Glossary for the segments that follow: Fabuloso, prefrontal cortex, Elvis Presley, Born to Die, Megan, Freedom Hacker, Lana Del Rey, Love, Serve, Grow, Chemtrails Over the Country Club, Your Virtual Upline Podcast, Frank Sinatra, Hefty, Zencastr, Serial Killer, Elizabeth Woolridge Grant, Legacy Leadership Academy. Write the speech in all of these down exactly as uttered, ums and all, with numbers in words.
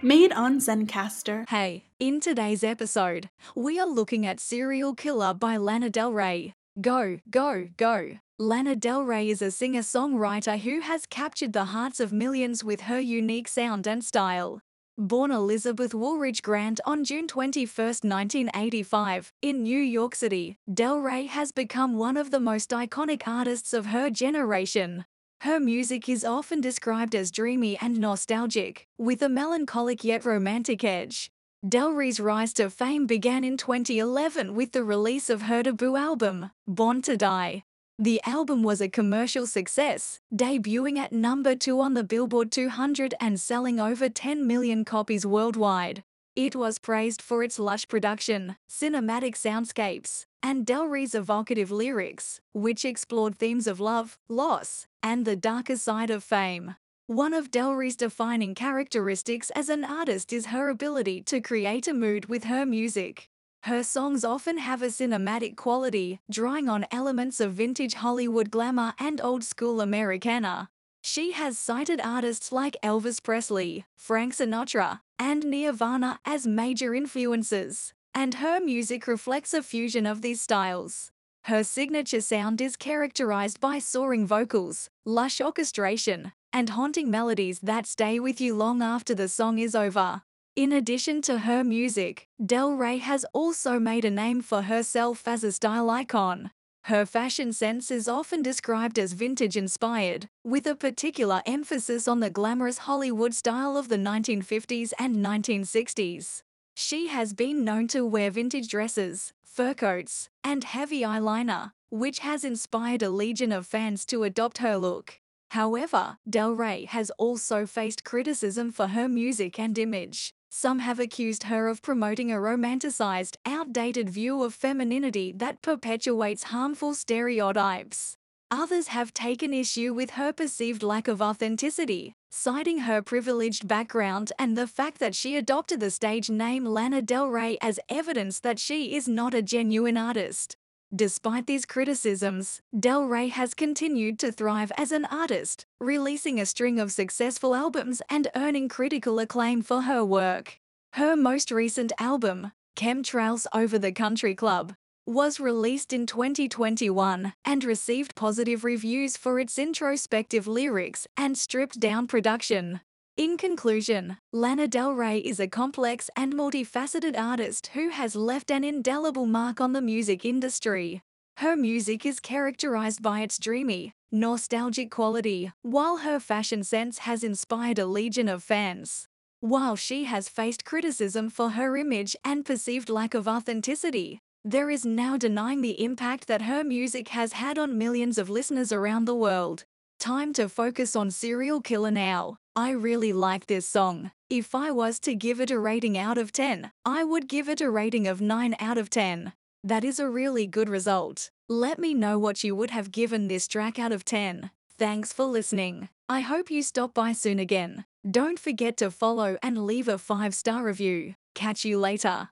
Made on Zencastr. Hey, in today's episode, we are looking at Serial Killer by Lana Del Rey. Go, go, go. Lana Del Rey is a singer-songwriter who has captured the hearts of millions with her unique sound and style. Born Elizabeth Woolridge Grant on June twenty-first, nineteen eighty-five, in New York City, Del Rey has become one of the most iconic artists of her generation. Her music is often described as dreamy and nostalgic, with a melancholic yet romantic edge. Del Rey's rise to fame began in twenty eleven with the release of her debut album, Born to Die. The album was a commercial success, debuting at number two on the Billboard two hundred and selling over ten million copies worldwide. It was praised for its lush production, cinematic soundscapes, and Del Rey's evocative lyrics, which explored themes of love, loss, and the darker side of fame. One of Del Rey's defining characteristics as an artist is her ability to create a mood with her music. Her songs often have a cinematic quality, drawing on elements of vintage Hollywood glamour and old-school Americana. She has cited artists like Elvis Presley, Frank Sinatra, and Nirvana as major influences, and her music reflects a fusion of these styles. Her signature sound is characterized by soaring vocals, lush orchestration, and haunting melodies that stay with you long after the song is over. In addition to her music, Del Rey has also made a name for herself as a style icon. Her fashion sense is often described as vintage-inspired, with a particular emphasis on the glamorous Hollywood style of the nineteen fifties and nineteen sixties. She has been known to wear vintage dresses, fur coats, and heavy eyeliner, which has inspired a legion of fans to adopt her look. However, Del Rey has also faced criticism for her music and image. Some have accused her of promoting a romanticized, outdated view of femininity that perpetuates harmful stereotypes. Others have taken issue with her perceived lack of authenticity, citing her privileged background and the fact that she adopted the stage name Lana Del Rey as evidence that she is not a genuine artist. Despite these criticisms, Del Rey has continued to thrive as an artist, releasing a string of successful albums and earning critical acclaim for her work. Her most recent album, Chemtrails Over the Country Club, was released in twenty twenty-one and received positive reviews for its introspective lyrics and stripped-down production. In conclusion, Lana Del Rey is a complex and multifaceted artist who has left an indelible mark on the music industry. Her music is characterized by its dreamy, nostalgic quality, while her fashion sense has inspired a legion of fans. While she has faced criticism for her image and perceived lack of authenticity, there is no denying the impact that her music has had on millions of listeners around the world. Time to focus on Serial Killer now. I really like this song. If I was to give it a rating out of ten, I would give it a rating of nine out of ten. That is a really good result. Let me know what you would have given this track out of ten. Thanks for listening. I hope you stop by soon again. Don't forget to follow and leave a five-star review. Catch you later.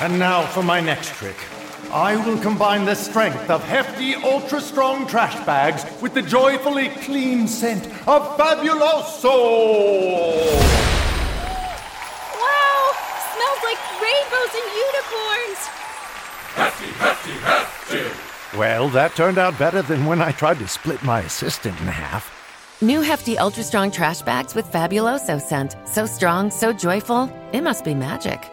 And now for my next trick. I will combine the strength of hefty, ultra-strong trash bags with the joyfully clean scent of Fabuloso! Wow! Smells like rainbows and unicorns! Hefty, hefty, hefty! Well, that turned out better than when I tried to split my assistant in half. New Hefty Ultra Strong Trash Bags with Fabuloso scent. So strong, so joyful, it must be magic.